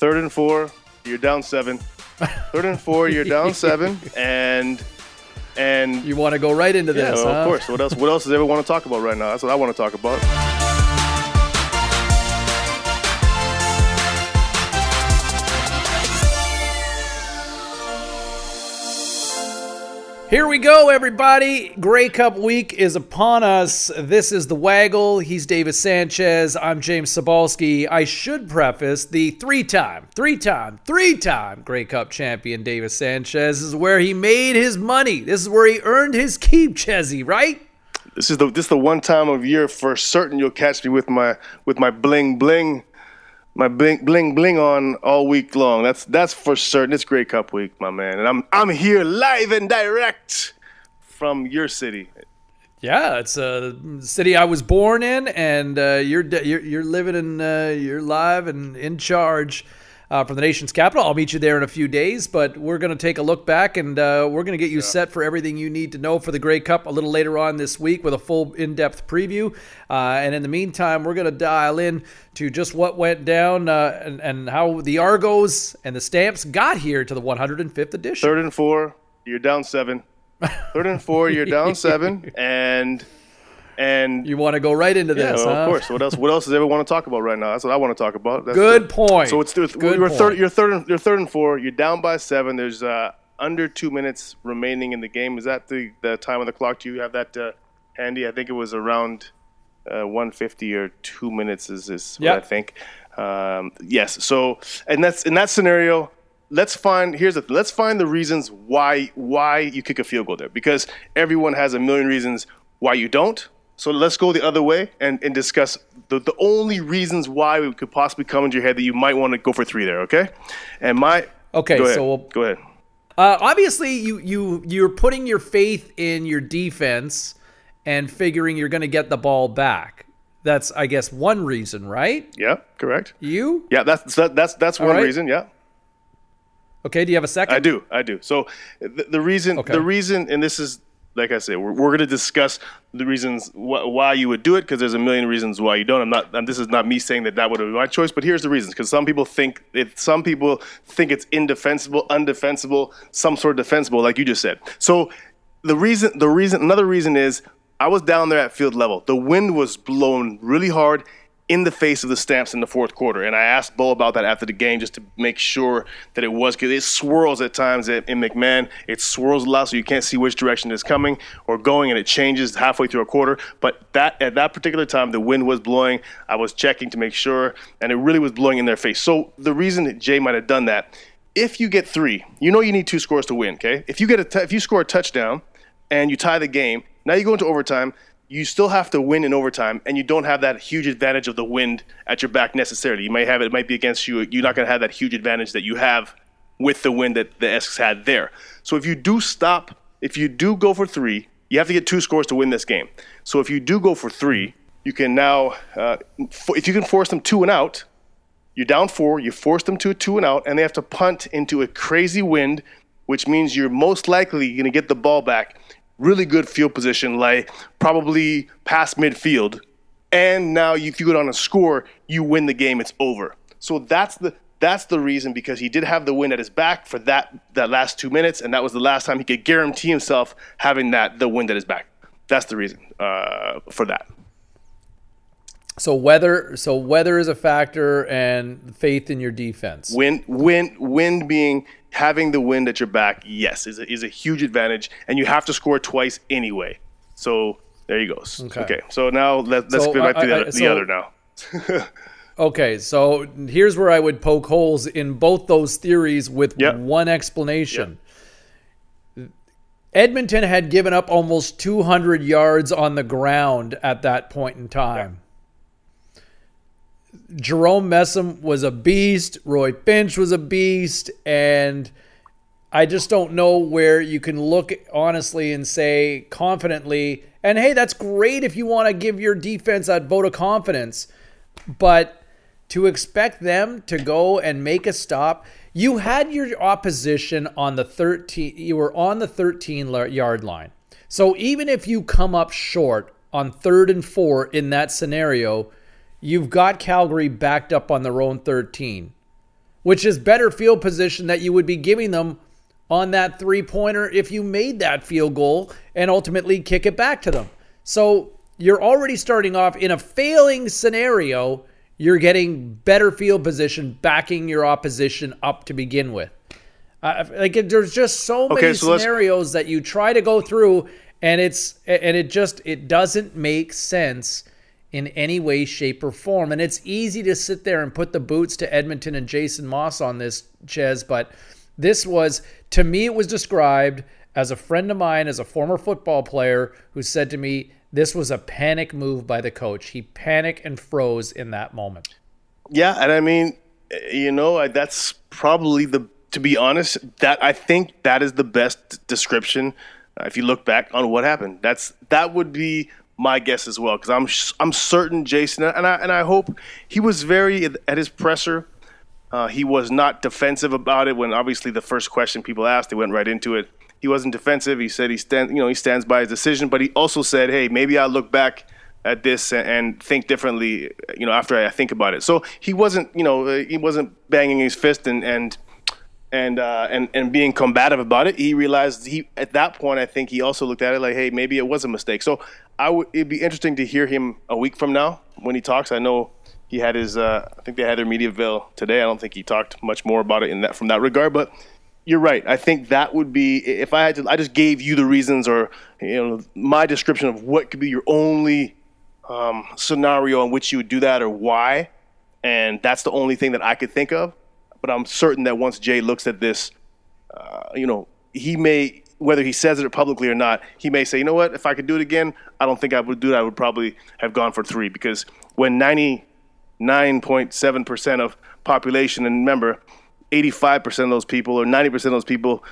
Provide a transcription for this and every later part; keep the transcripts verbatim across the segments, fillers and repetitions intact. Third and four, you're down seven. Third and four, you're down seven, and and you want to go right into this? You know, huh? Of course. What else? What else does everyone want to talk about right now? That's what I want to talk about. Here we go, everybody. Grey Cup week is upon us. This is The Waggle. He's Davis Sanchez. I'm James Sobalski. I should preface the three-time, three-time, three-time Grey Cup champion Davis Sanchez. This is where he made his money. This is where he earned his keep, Chezzy, right? This is the this is the one time of year for certain you'll catch me with my with my bling bling. My bling bling bling on all week long. That's that's for certain. It's Grey Cup week, my man, and I'm I'm here live and direct from your city. Yeah, it's a city I was born in, and uh, you're you're you're living in uh, you're live and in charge uh, from the nation's capital. I'll meet you there in a few days, but we're gonna take a look back, and uh, we're gonna get you yeah. set for everything you need to know for the Grey Cup a little later on this week with a full in-depth preview. Uh, and in the meantime, we're gonna dial in to just what went down uh, and, and how the Argos and the Stamps got here to the one hundred fifth edition. Third and four, you're down seven. Third and four, you're down seven, and and you want to go right into this? You know, huh? Of course. What else? What else does everyone want to talk about right now? That's what I want to talk about. That's Good the, point. So it's, it's Good you're point. third, you're third, and, you're third and four. You're down by seven. There's uh, under two minutes remaining in the game. Is that the, the time on the clock? Do you have that uh, handy? I think it was around. Uh, one fifty or two minutes is, is what yep. I think. Um, yes. So, and that's in that scenario. Let's find here's the let's find the reasons why why you kick a field goal there, because everyone has a million reasons why you don't. So let's go the other way and, and discuss the, the only reasons why we could possibly come into your head that you might want to go for three there. Okay. And my okay. Go ahead, so we'll go ahead. Uh, obviously, you you you're putting your faith in your defense and figuring you're going to get the ball back. That's, I guess, one reason, right? Yeah, correct. You? Yeah, that's that, that's that's All one right. reason, yeah. Okay, do you have a second? I do, I do. So the, the reason, okay. the reason, and this is, like I said, we're, we're going to discuss the reasons wh- why you would do it, because there's a million reasons why you don't. I'm not, and this is not me saying that that would have been my choice, but here's the reasons, because some people think it, some people think it's indefensible, undefensible, some sort of defensible, like you just said. So the reason, the reason, another reason is, I was down there at field level. The wind was blowing really hard in the face of the Stamps in the fourth quarter, and I asked Bo about that after the game just to make sure that it was, because it swirls at times in McMahon. It swirls a lot, so you can't see which direction it's coming or going, and it changes halfway through a quarter. But that at that particular time, the wind was blowing. I was checking to make sure, and it really was blowing in their face. So the reason that Jay might have done that, if you get three, you know you need two scores to win, okay? If you get a t- if you score a touchdown and you tie the game, now you go into overtime, you still have to win in overtime, and you don't have that huge advantage of the wind at your back necessarily. You might have it, it might be against you. You're not going to have that huge advantage that you have with the wind that the Esks had there. So if you do stop, if you do go for three, you have to get two scores to win this game. So if you do go for three, you can now, uh, if you can force them two and out, you're down four, you force them to a two and out, and they have to punt into a crazy wind, which means you're most likely going to get the ball back. Really good field position, like probably past midfield. And now if you go down and score, you win the game, it's over. So that's the that's the reason, because he did have the win at his back for that, that last two minutes, and that was the last time he could guarantee himself having that the win at his back. That's the reason uh, for that. So weather so weather is a factor, and faith in your defense. Wind wind wind being having the wind at your back, yes, is a, is a huge advantage, and you have to score twice anyway. So there you go. Okay. okay so now let, let's so, get back I, to the, I, other, so, the other now. Okay, so here's where I would poke holes in both those theories with yep. one explanation. Yep. Edmonton had given up almost two hundred yards on the ground at that point in time. Yep. Jerome Messam was a beast. Roy Finch was a beast. And I just don't know where you can look honestly and say confidently, and hey, that's great if you want to give your defense that vote of confidence. But to expect them to go and make a stop, you had your opposition on the thirteen, you were on the thirteen-yard line. So even if you come up short on third and four in that scenario, you've got Calgary backed up on their own thirteen. which is better field position that you would be giving them on that three-pointer if you made that field goal and ultimately kick it back to them. So you're already starting off in a failing scenario. You're getting better field position, backing your opposition up to begin with. Uh, like there's just so okay, many so scenarios that you try to go through, and it's and it just it doesn't make sense in any way, shape, or form. And it's easy to sit there and put the boots to Edmonton and Jason Moss on this, Chez, but this was, to me, it was described as a friend of mine, as a former football player, who said to me, this was a panic move by the coach. He panicked and froze in that moment. Yeah, and I mean, you know, that's probably the, to be honest, that I think that is the best description uh, if you look back on what happened. That's that would be my guess as well, because I'm I'm certain Jason, and I and I hope he was very at his presser. Uh, he was not defensive about it. When obviously the first question people asked, they went right into it. He wasn't defensive. He said he stand, you know, he stands by his decision, but he also said, "Hey, maybe I look back at this and, and think differently, you know, after I think about it." So he wasn't, you know, he wasn't banging his fist and and and uh, and and being combative about it. He realized he at that point, I think he also looked at it like, "Hey, maybe it was a mistake." So I would it'd be interesting to hear him a week from now when he talks. I know he had his, uh, I think they had their media avail today. I don't think he talked much more about it in that from that regard, but. You're right. I think that would be, if I had to, I just gave you the reasons or, you know, my description of what could be your only um, scenario in which you would do that or why. And that's the only thing that I could think of. But I'm certain that once Jay looks at this, uh, you know, he may, whether he says it publicly or not, he may say, you know what, if I could do it again, I don't think I would do it. I would probably have gone for three because when ninety-nine point seven percent of population, and remember, eighty-five percent of those people or ninety percent of those people,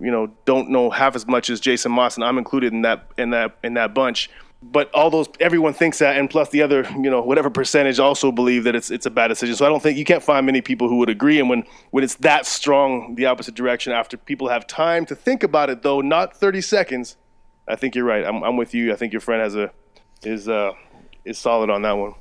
you know, don't know half as much as Jason Moss, and I'm included in that in that in that bunch. But all those, everyone thinks that, and plus the other, you know, whatever percentage also believe that it's it's a bad decision. So I don't think you can't find many people who would agree. And when when it's that strong, the opposite direction, after people have time to think about it, though, not thirty seconds. I think you're right. I'm I'm with you. I think your friend has a is uh is solid on that one.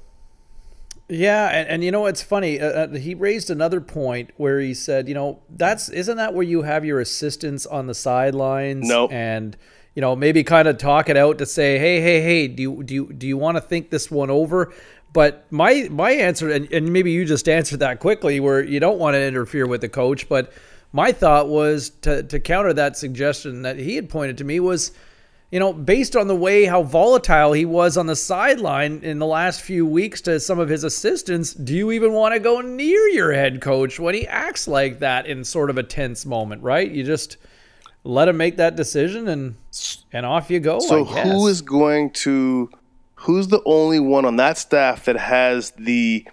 Yeah, and, and you know, it's funny. Uh, he raised another point where he said, you know, that's isn't that where you have your assistants on the sidelines? No. Nope. And, you know, maybe kind of talk it out to say, hey, hey, hey, do you do you, do you want to think this one over? But my my answer, and, and maybe you just answered that quickly, where you don't want to interfere with the coach. But my thought was to to counter that suggestion that he had pointed to me was, you know, based on the way how volatile he was on the sideline in the last few weeks to some of his assistants, do you even want to go near your head coach when he acts like that in sort of a tense moment, right? You just let him make that decision and and off you go. So who is going to – who's the only one on that staff that has the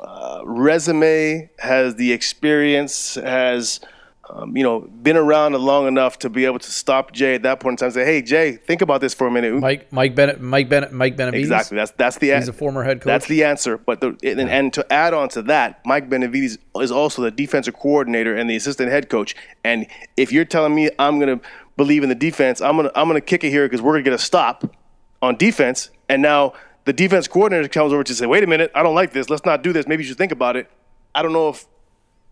uh, resume, has the experience, has – Um, you know, been around long enough to be able to stop Jay at that point in time and say, hey, Jay, think about this for a minute. Mike Mike Bennett, Mike Bennett, Mike Benevides. Exactly. That's that's the answer. He's a former head coach. That's the answer. But the, and, yeah. and to add on to that, Mike Benevides is also the defensive coordinator and the assistant head coach. And if you're telling me I'm going to believe in the defense, I'm going to I'm going to kick it here because we're going to get a stop on defense. And now the defense coordinator comes over to say, wait a minute, I don't like this. Let's not do this. Maybe you should think about it. I don't know if.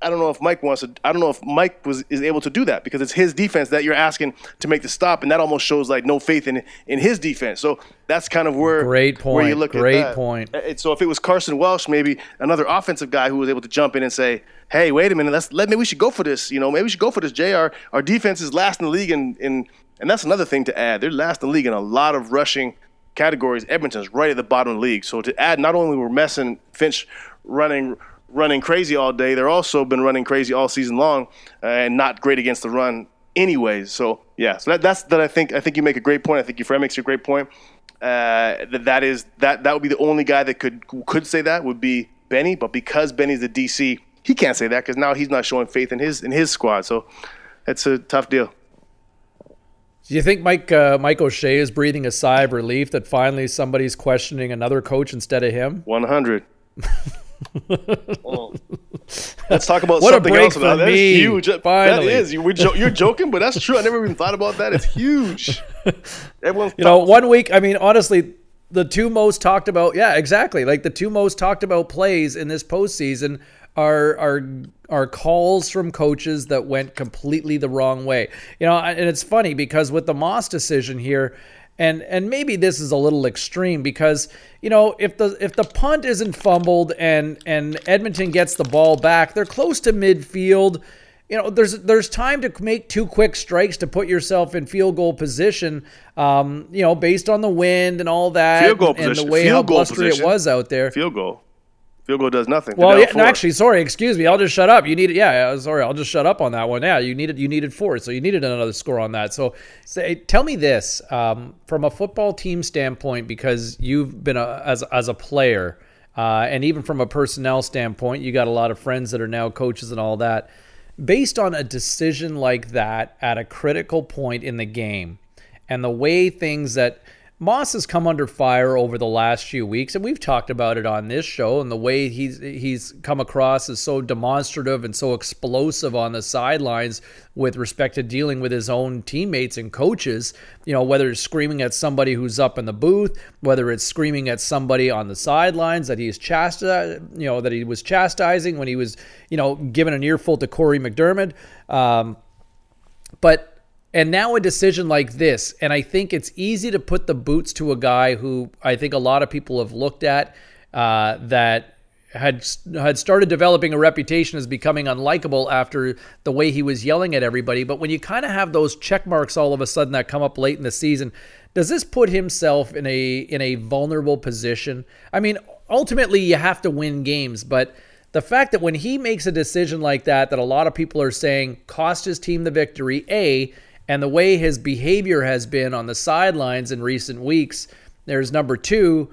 I don't know if Mike wants to. I don't know if Mike was is able to do that because it's his defense that you're asking to make the stop, and that almost shows like no faith in in his defense. So that's kind of where great point. Where you look great at that. point. And so if it was Carson Welsh, maybe another offensive guy who was able to jump in and say, "Hey, wait a minute, let's let maybe we should go for this. You know, maybe we should go for this. J R, our, our defense is last in the league, and and and that's another thing to add. They're last in the league in a lot of rushing categories. Edmonton's right at the bottom of the league. So to add, not only were Mess and Finch running. running crazy all day. They're also been running crazy all season long uh, and not great against the run anyways. So, yeah, so that, that's that I think I think you make a great point. I think your friend makes a great point. Uh, that that is that that would be the only guy that could could say that would be Benny, but because Benny's the D C, he can't say that because now he's not showing faith in his in his squad. So, that's a tough deal. Do you think Mike uh, Mike O'Shea is breathing a sigh of relief that finally somebody's questioning another coach instead of him? one hundred Well, let's talk about what something else about that. That's huge. Finally. That is. You're joking, but that's true. I never even thought about that. It's huge. Everyone's you know, one week, I mean, honestly, the two most talked about, yeah, exactly. Like the two most talked about plays in this postseason are, are are calls from coaches that went completely the wrong way. You know, and it's funny because with the Moss decision here, and and maybe this is a little extreme because, you know, if the if the punt isn't fumbled and and Edmonton gets the ball back, they're close to midfield. You know, there's there's time to make two quick strikes to put yourself in field goal position, um, you know, based on the wind and all that. Field goal and, position. And the way field how blustery position. It was out there. Field goal. Field goal does nothing. Well, yeah, no, actually, sorry, excuse me. I'll just shut up. You needed, yeah, sorry, I'll just shut up on that one. Yeah, you needed you needed four, so you needed another score on that. So say, tell me this, um, from a football team standpoint, because you've been a, as as a player, uh, and even from a personnel standpoint, you got a lot of friends that are now coaches and all that. Based on a decision like that at a critical point in the game and the way things that Moss has come under fire over the last few weeks, and we've talked about it on this show, and the way he's he's come across as so demonstrative and so explosive on the sidelines with respect to dealing with his own teammates and coaches, you know, whether it's screaming at somebody who's up in the booth, whether it's screaming at somebody on the sidelines that he's chastised, you know, that he was chastising when he was, you know, giving an earful to Corey McDermott. Um, but And now a decision like this, and I think it's easy to put the boots to a guy who I think a lot of people have looked at, uh, that had had started developing a reputation as becoming unlikable after the way he was yelling at everybody. But when you kind of have those check marks all of a sudden that come up late in the season, does this put himself in a in a vulnerable position? I mean, ultimately you have to win games, but the fact that when he makes a decision like that, that a lot of people are saying cost his team the victory, A, and the way his behavior has been on the sidelines in recent weeks, there's number two.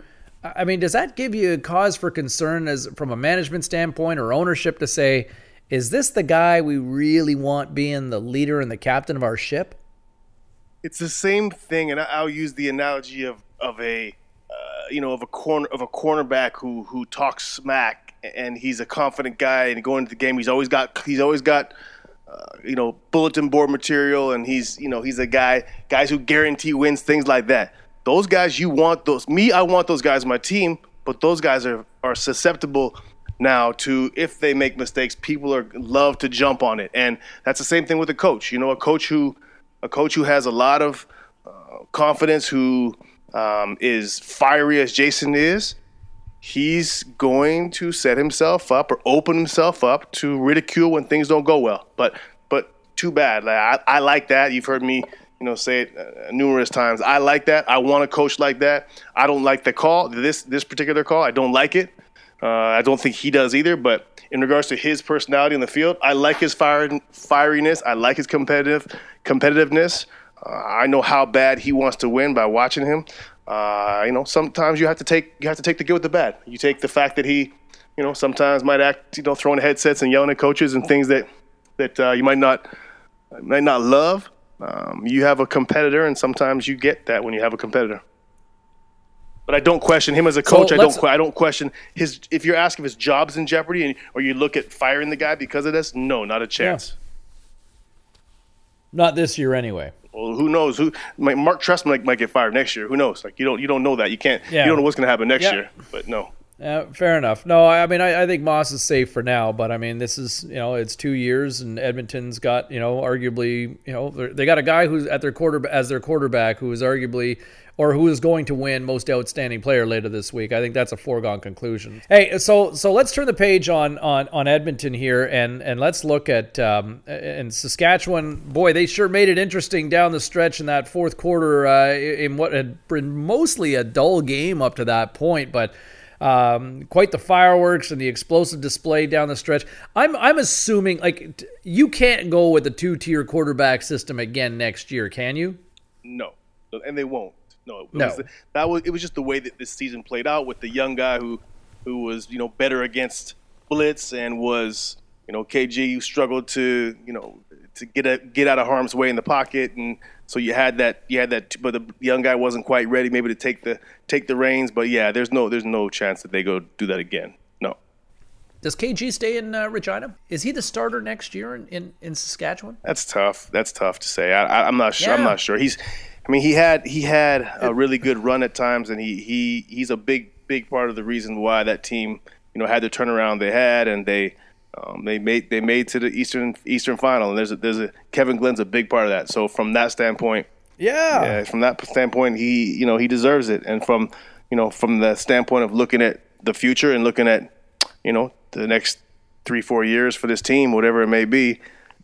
I mean, does that give you a cause for concern as from a management standpoint or ownership to say, is this the guy we really want being the leader and the captain of our ship? It's the same thing, and I'll use the analogy of of a uh, you know of a corner of a cornerback who who talks smack, and he's a confident guy, and going into the game, he's always got he's always got. Uh, you know, bulletin board material, and he's, you know, he's a guy, guys who guarantee wins, things like that. Those guys, you want those. Me, I want those guys on my team, but those guys are, are susceptible now to, if they make mistakes, people are love to jump on it. And that's the same thing with a coach. You know, a coach who, a coach who has a lot of uh, confidence, who um, is fiery as Jason is, he's going to set himself up or open himself up to ridicule when things don't go well. But but too bad. Like, I, I like that. You've heard me, you know, say it uh, numerous times. I like that. I want a coach like that. I don't like the call, this this particular call. I don't like it. Uh, I don't think he does either. But in regards to his personality in the field, I like his fire, fieriness. I like his competitive competitiveness. Uh, I know how bad he wants to win by watching him. Uh, you know, sometimes you have to take you have to take the good with the bad. You take the fact that he, you know, sometimes might act, you know, throwing headsets and yelling at coaches and things that that uh, you might not might not love. Um, you have a competitor, and sometimes you get that when you have a competitor. But I don't question him as a coach. So I don't I don't question his. If you're asking if his job's in jeopardy, and, or you look at firing the guy because of this, no, not a chance. Yeah. Not this year, anyway. Well, who knows? Who like Mark Trestman might, might get fired next year. Who knows? Like you don't you don't know that. You can't. Yeah. You don't know what's going to happen next yeah. year. But no. Uh, fair enough. No, I, I mean I, I think Moss is safe for now. But I mean this is you know it's two years and Edmonton's got you know arguably you know they got a guy who's at their quarter as their quarterback who is arguably or who is going to win most outstanding player later this week. I think that's a foregone conclusion. Hey, so so let's turn the page on on, on Edmonton here, and, and let's look at um, and Saskatchewan. Boy, they sure made it interesting down the stretch in that fourth quarter uh, in what had been mostly a dull game up to that point, but um, quite the fireworks and the explosive display down the stretch. I'm I'm assuming like you can't go with a two-tier quarterback system again next year, can you? No, and they won't. No, it, no. Was, that was, it was just the way that this season played out with the young guy who, who was, you know, better against blitz and was, you know, K G who struggled to, you know, to get a, get out of harm's way in the pocket. And so you had that, you had that, but the young guy wasn't quite ready maybe to take the, take the reins. But yeah, there's no, there's no chance that they go do that again. No. Does K G stay in uh, Regina? Is he the starter next year in, in, in Saskatchewan? That's tough. That's tough to say. I, I, I'm not sure. Yeah. I'm not sure. He's, I mean, he had he had a really good run at times, and he, he he's a big big part of the reason why that team, you know, had the turnaround they had, and they Um, they made they made to the Eastern Eastern Final, and there's a, there's a Kevin Glenn's a big part of that. So from that standpoint, yeah, yeah, from that standpoint, he you know he deserves it. And from you know from the standpoint of looking at the future and looking at you know the next three four years for this team, whatever it may be,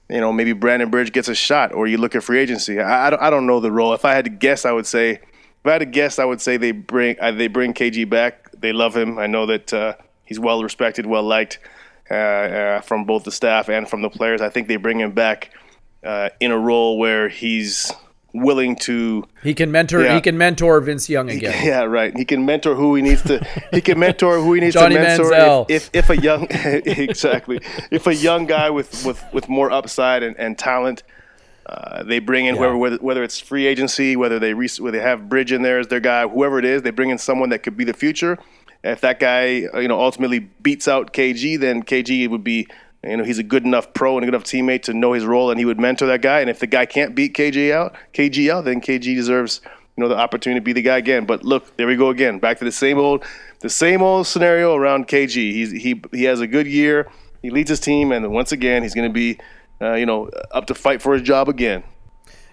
you know maybe Brandon Bridge gets a shot, or you look at free agency. I, I don't I don't know the role. If I had to guess, I would say if I had to guess, I would say they bring uh, they bring K G back. They love him. I know that uh, he's well respected, well liked. Uh, uh, from both the staff and from the players. I think they bring him back uh, in a role where he's willing to. He can mentor. Yeah. He can mentor Vince Young again. He, yeah, right. He can mentor who he needs to. He can mentor who he needs Johnny to mentor. If, if if a young exactly if a young guy with, with, with more upside and, and talent, uh, they bring in yeah. whoever whether, whether it's free agency, whether they re- whether they have Bridge in there as their guy, whoever it is, they bring in someone that could be the future. If that guy, you know, ultimately beats out K G, then K G would be, you know, he's a good enough pro and a good enough teammate to know his role, and he would mentor that guy. And if the guy can't beat K G out, K G out, then K G deserves, you know, the opportunity to be the guy again. But look, there we go again, back to the same old, the same old scenario around K G. He's he he has a good year, he leads his team, and once again he's going to be, uh, you know, up to fight for his job again.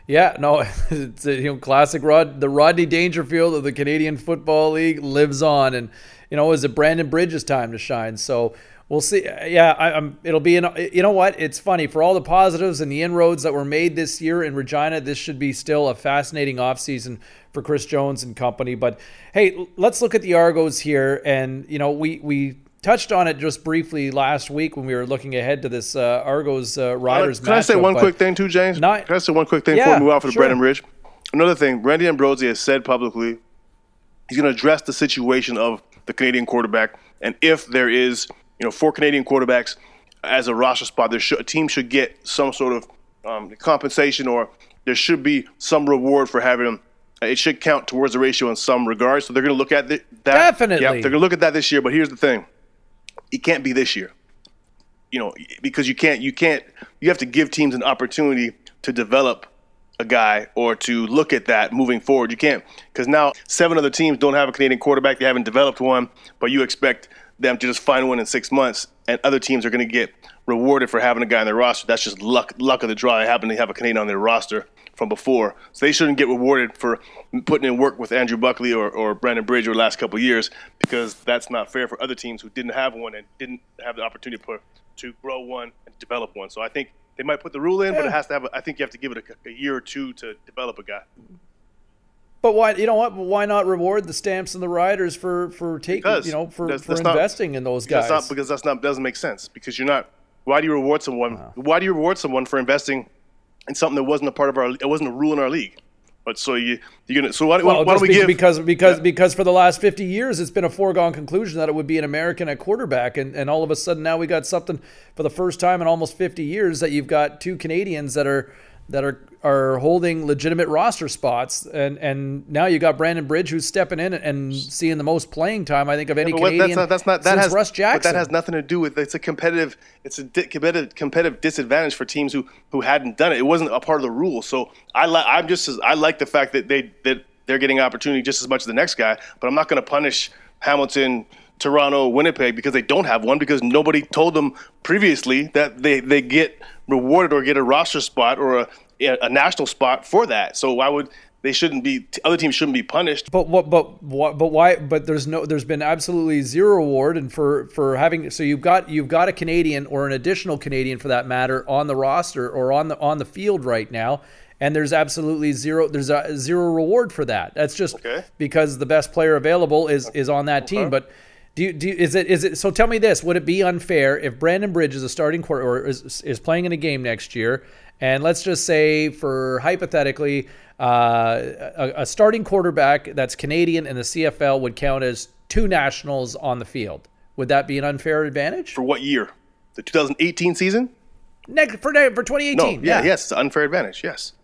Yeah, no, it's a, you know, classic Rod, the Rodney Dangerfield of the Canadian Football League lives on, and. You know, is it Brandon Bridges' time to shine? So we'll see. Yeah, I, I'm. It'll be. An, you know what? It's funny for all the positives and the inroads that were made this year in Regina. This should be still a fascinating offseason for Chris Jones and company. But hey, let's look at the Argos here, and you know, we we touched on it just briefly last week when we were looking ahead to this uh, Argos uh, Riders. Can I, can I say one quick thing too, James? Not, can I say one quick thing yeah, before we move out for the sure. Brandon Bridge? Another thing, Randy Ambrosie has said publicly he's going to address the situation of the Canadian quarterback, and if there is, you know, four Canadian quarterbacks as a roster spot, there should, a team should get some sort of um, compensation, or there should be some reward for having them. It should count towards the ratio in some regards. So they're going to look at th- that. Definitely, yeah, they're going to look at that this year. But here's the thing: it can't be this year, you know, because you can't, you can't, you have to give teams an opportunity to develop a guy or to look at that moving forward. You can't, because now seven other teams don't have a Canadian quarterback. They haven't developed one, but you expect them to just find one in six months, and other teams are going to get rewarded for having a guy on their roster. That's just luck luck of the draw. They happen to have a Canadian on their roster from before. So they shouldn't get rewarded for putting in work with Andrew Buckley or, or Brandon Bridge over the last couple of years, because that's not fair for other teams who didn't have one and didn't have the opportunity for, to grow one and develop one. So I think they might put the rule in, yeah. but it has to have. A, I think you have to give it a, a year or two to develop a guy. But why? You know what? Why not reward the Stamps and the Riders for for taking? Because you know, for, that's, for that's investing not, in those guys. That's not, because that's not doesn't make sense. Because you're not. Why do you reward someone? Wow. Why do you reward someone for investing in something that wasn't a part of our? It wasn't a rule in our league. But so you you're gonna. So why, well, why don't we give? Because because yeah. because for the last fifty years, it's been a foregone conclusion that it would be an American at quarterback, and, and all of a sudden now we got something for the first time in almost fifty years that you've got two Canadians that are that are are holding legitimate roster spots, and and now you got Brandon Bridge who's stepping in and seeing the most playing time I think of any yeah, Canadian. That's not, that's not that since has Russ Jackson. But that has nothing to do with it's a competitive it's a di- competitive competitive disadvantage for teams who, who hadn't done it. It wasn't a part of the rule. So I li- I'm just as, I like the fact that they that they're getting opportunity just as much as the next guy. But I'm not going to punish Hamilton, Toronto, Winnipeg because they don't have one, because nobody told them previously that they, they get rewarded or get a roster spot or a a national spot for that. So why would they shouldn't be other teams shouldn't be punished. But what but what but why but there's no there's been absolutely zero reward and for for having so you've got you've got a Canadian or an additional Canadian for that matter on the roster or on the on the field right now, and there's absolutely zero there's a zero reward for that. That's just okay. Because the best player available is is on that team, okay. but Do you, do you, is it is it so? Tell me this: would it be unfair if Brandon Bridge is a starting quarter or is is playing in a game next year, and let's just say, for hypothetically, uh, a, a starting quarterback that's Canadian in the C F L would count as two nationals on the field? Would that be an unfair advantage? For what year? The twenty eighteen season? Next for for twenty eighteen. No, yeah, yeah, yes, it's an unfair advantage. Yes.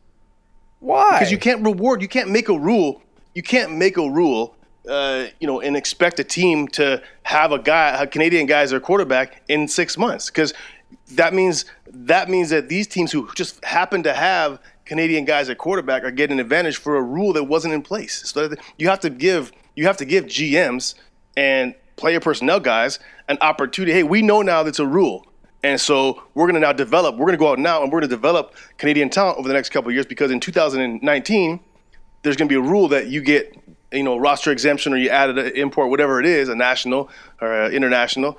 Why? Because you can't reward. You can't make a rule. You can't make a rule. Uh, you know, and expect a team to have a guy, a Canadian guy as their quarterback in six months, because that means that means that these teams who just happen to have Canadian guys at quarterback are getting an advantage for a rule that wasn't in place. So you have to give you have to give G Ms and player personnel guys an opportunity. Hey, we know now that's a rule, And so we're going to now develop, we're going to go out now and we're going to develop Canadian talent over the next couple of years, because in two thousand nineteen, there's going to be a rule that you get, you know, roster exemption, or you added an import, whatever it is, a national or a international,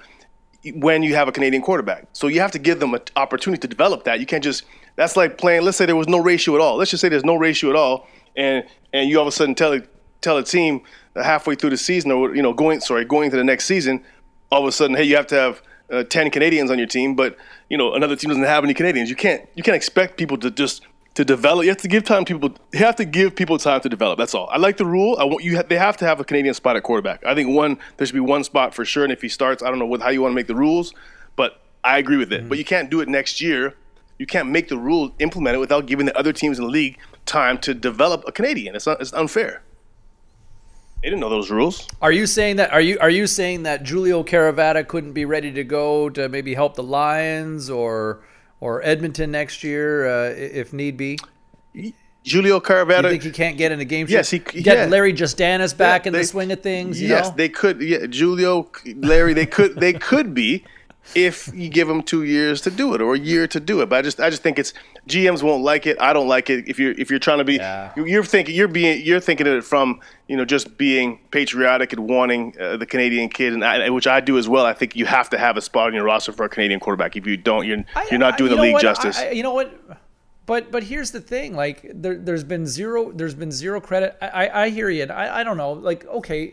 when you have a Canadian quarterback. So you have to give them an opportunity to develop that. You can't just, that's like playing, let's say there was no ratio at all. Let's just say there's no ratio at all. And, and you all of a sudden tell, tell a team halfway through the season, or, you know, going, sorry, going to the next season, all of a sudden, hey, you have to have uh, ten Canadians on your team, but, you know, another team doesn't have any Canadians. You can't, you can't expect people to just, to develop. You have to give time to people. You have to give people time to develop. That's all. I like the rule. I want you. Ha- they have to have a Canadian spot at quarterback. I think one. There should be one spot for sure. And if he starts, I don't know what, how you want to make the rules, but I agree with it. Mm-hmm. But you can't do it next year. You can't make the rule, implement it, without giving the other teams in the league time to develop a Canadian. It's not, it's unfair. They didn't know those rules. Are you saying that? Are you are you saying that Julio Caravada couldn't be ready to go to maybe help the Lions or? Or Edmonton next year, uh, if need be? Julio Caravada. You think he can't get in a game? Yes, he can. Get yeah. Larry Justanis back yeah, in they, the swing of things? You yes, know? They could. Yeah, Julio, Larry, they could They could be if you give them two years to do it, or a year to do it. But I just I just think it's – G Ms won't like it. I don't like it. If you're, if you're trying to be yeah. – you're thinking you're being you're thinking of it from, you know, just being patriotic and wanting uh, the Canadian kid, and I, which I do as well. I think you have to have a spot on your roster for a Canadian quarterback. If you don't, you're I, you're not doing I, the league what? justice. I, I, you know what? But but here's the thing. Like there there's been zero there's been zero credit. I I, I hear you. And I I don't know. Like okay,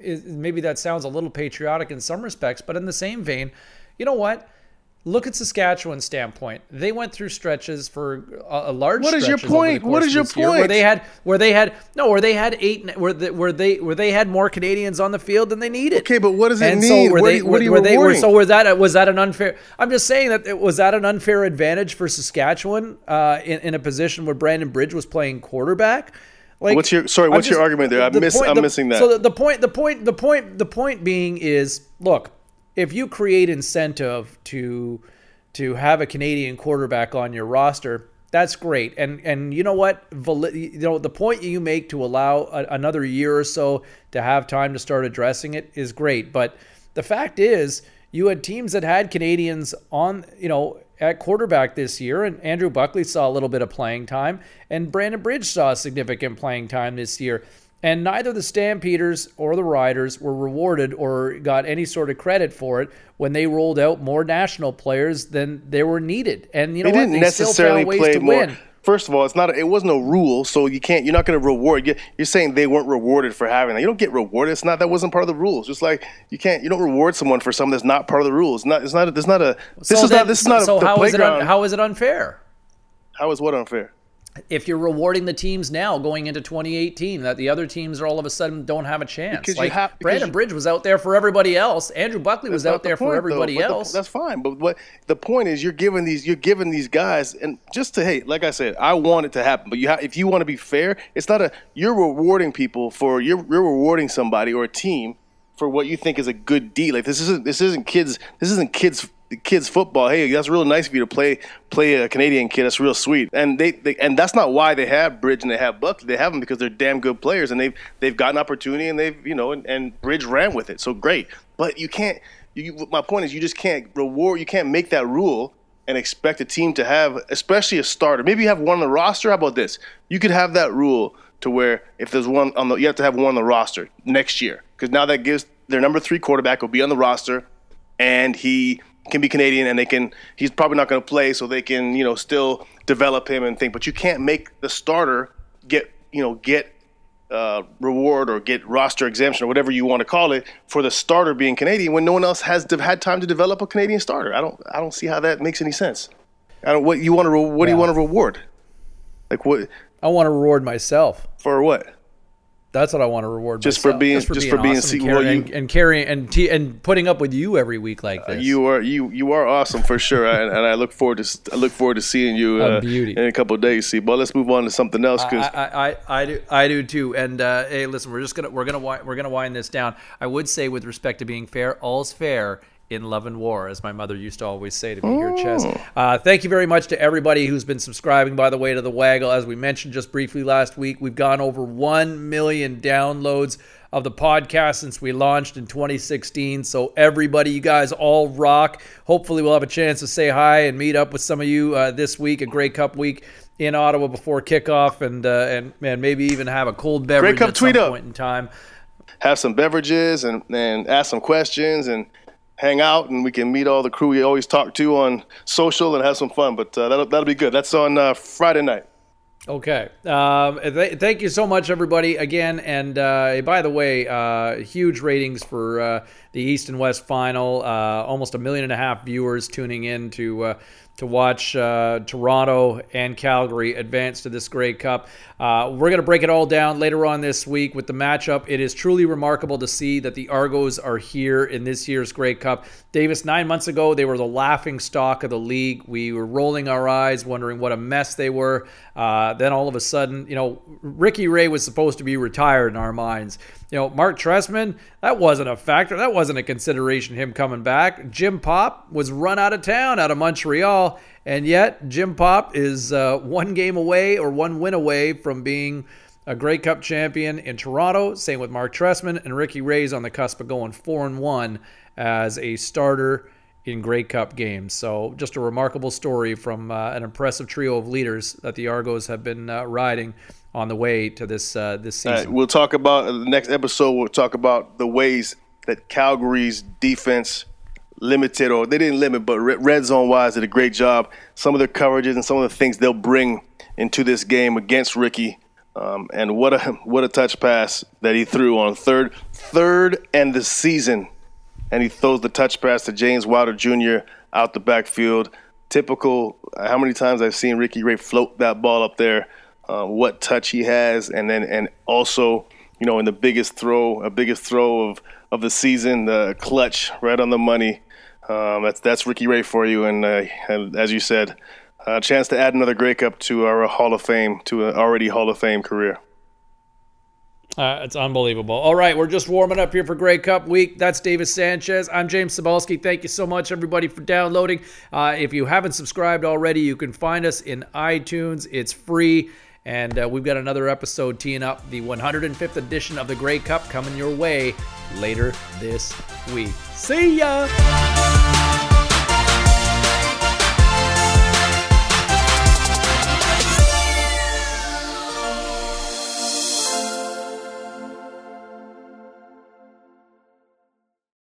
is, maybe that sounds a little patriotic in some respects, but in the same vein, you know what? Look at Saskatchewan's standpoint. They went through stretches for a, a large. What is your point? What is your point? Where they had, where they had, no, where they had eight, where the, where they, where they had more Canadians on the field than they needed. Okay, but what does it mean? What are you rewarding? So was that was that an unfair? I'm just saying that it, was that an unfair advantage for Saskatchewan uh, in in a position where Brandon Bridge was playing quarterback? Like, what's your sorry? What's just, your argument there? I the miss. Point, I'm the, missing that. So the, the point, the point, the point, the point being is, look. If you create incentive to to have a Canadian quarterback on your roster, that's great. And and you know what, Vali- you know the point you make to allow a, another year or so to have time to start addressing it is great. But the fact is, you had teams that had Canadians on, you know, at quarterback this year, and Andrew Buckley saw a little bit of playing time, and Brandon Bridge saw significant playing time this year. And neither the Stampeders or the Riders were rewarded or got any sort of credit for it when they rolled out more national players than they were needed. And you know, they didn't what? They necessarily still found ways play to more. Win. First of all, it's not. A, it wasn't a rule, so you can't. You're not going to reward. You're saying they weren't rewarded for having that. You don't get rewarded. It's not. That wasn't part of the rules. Just like you can't. You don't reward someone for something that's not part of the rules. Not. It's not. It's not a. This so is then, not. This is not. So a, how is it? Un, how is it unfair? How is what unfair? If you're rewarding the teams now going into twenty eighteen, that the other teams are all of a sudden don't have a chance. Because like have, because Brandon Bridge was out there for everybody else. Andrew Buckley was out the there point, for everybody else. The, that's fine, but what the point is, you're giving these you're giving these guys, and just to hey, like I said, I want it to happen. But you ha- if you want to be fair, it's not a you're rewarding people for you're, you're rewarding somebody or a team for what you think is a good deal. Like this isn't this isn't kids this isn't kids. The kids football. Hey, that's real nice of you to play play a Canadian kid. That's real sweet. And they, they and that's not why they have Bridge and they have Buckley. They have them because they're damn good players, and they've they've gotten opportunity, and they've you know and, and Bridge ran with it. So great. But you can't. You, my point is, you just can't reward. You can't make that rule and expect a team to have, especially a starter. Maybe you have one on the roster. How about this? You could have that rule to where if there's one on the, you have to have one on the roster next year, because now that gives their number three quarterback will be on the roster, and he can be Canadian, and they can. He's probably not going to play, so they can, you know, still develop him and think. But you can't make the starter get, you know, get uh, reward or get roster exemption or whatever you want to call it for the starter being Canadian when no one else has de- had time to develop a Canadian starter. I don't, I don't see how that makes any sense. I don't. What you want to? Re- what yeah. do you want to reward? Like what? I want to reward myself for what? That's what I want to reward just myself. For being, just for just being, for being awesome being, and, carrying, well, you, and carrying and t- and putting up with you every week like this. Uh, you are you you are awesome for sure, and, and I look forward to I look forward to seeing you uh, a beauty. in a couple of days. See, but let's move on to something else because I I, I I do I do too. And uh, hey, listen, we're just gonna we're gonna we're gonna wind this down. I would say, with respect to being fair, all's fair in love and war, as my mother used to always say to me, oh. your chest. Uh, thank you very much to everybody who's been subscribing, by the way, to The Waggle. As we mentioned just briefly last week, we've gone over one million downloads of the podcast since we launched in twenty sixteen. So everybody, you guys all rock. Hopefully we'll have a chance to say hi and meet up with some of you uh, this week at Grey Cup week in Ottawa before kickoff, and uh, and man, maybe even have a cold beverage at some point in time. Have some beverages and, and ask some questions and hang out, and we can meet all the crew we always talk to on social and have some fun. But uh, that'll, that'll be good. That's on uh, Friday night. Okay. Um, th- thank you so much, everybody, again. And uh, by the way, uh, huge ratings for uh, the East and West Final. Uh, almost a million and a half viewers tuning in to uh, to watch uh, Toronto and Calgary advance to this Grey Cup. Uh, we're going to break it all down later on this week with the matchup. It is truly remarkable to see that the Argos are here in this year's Grey Cup. Davis, nine months ago, they were the laughing stock of the league. We were rolling our eyes, wondering what a mess they were. Uh, then all of a sudden, you know, Ricky Ray was supposed to be retired in our minds. You know, Mark Trestman, that wasn't a factor. That wasn't a consideration, him coming back. Jim Popp was run out of town, out of Montreal, and yet Jim Popp is uh, one game away or one win away from being a Grey Cup champion in Toronto. Same with Mark Trestman, and Ricky Ray's on the cusp of going four and one as a starter in Grey Cup games. So just a remarkable story from uh, an impressive trio of leaders that the Argos have been uh, riding on the way to this uh, this season. Right, we'll talk about, uh, the next episode, we'll talk about the ways that Calgary's defense limited, or they didn't limit, but red zone-wise did a great job. Some of their coverages and some of the things they'll bring into this game against Ricky. Um, and what a what a touch pass that he threw on third, third and the season. And he throws the touch pass to James Wilder Junior out the backfield. Typical, how many times I've seen Ricky Ray float that ball up there. Uh, what touch he has, and then and also, you know, in the biggest throw, a biggest throw of, of the season, the clutch right on the money. Um, that's that's Ricky Ray for you, and, uh, and as you said, a chance to add another Grey Cup to our Hall of Fame, to an already Hall of Fame career. Uh, it's unbelievable. All right, we're just warming up here for Grey Cup week. That's Davis Sanchez. I'm James Sobalski. Thank you so much, everybody, for downloading. Uh, if you haven't subscribed already, you can find us in iTunes. It's free. And uh, we've got another episode teeing up, the one hundred fifth edition of the Grey Cup, coming your way later this week. See ya!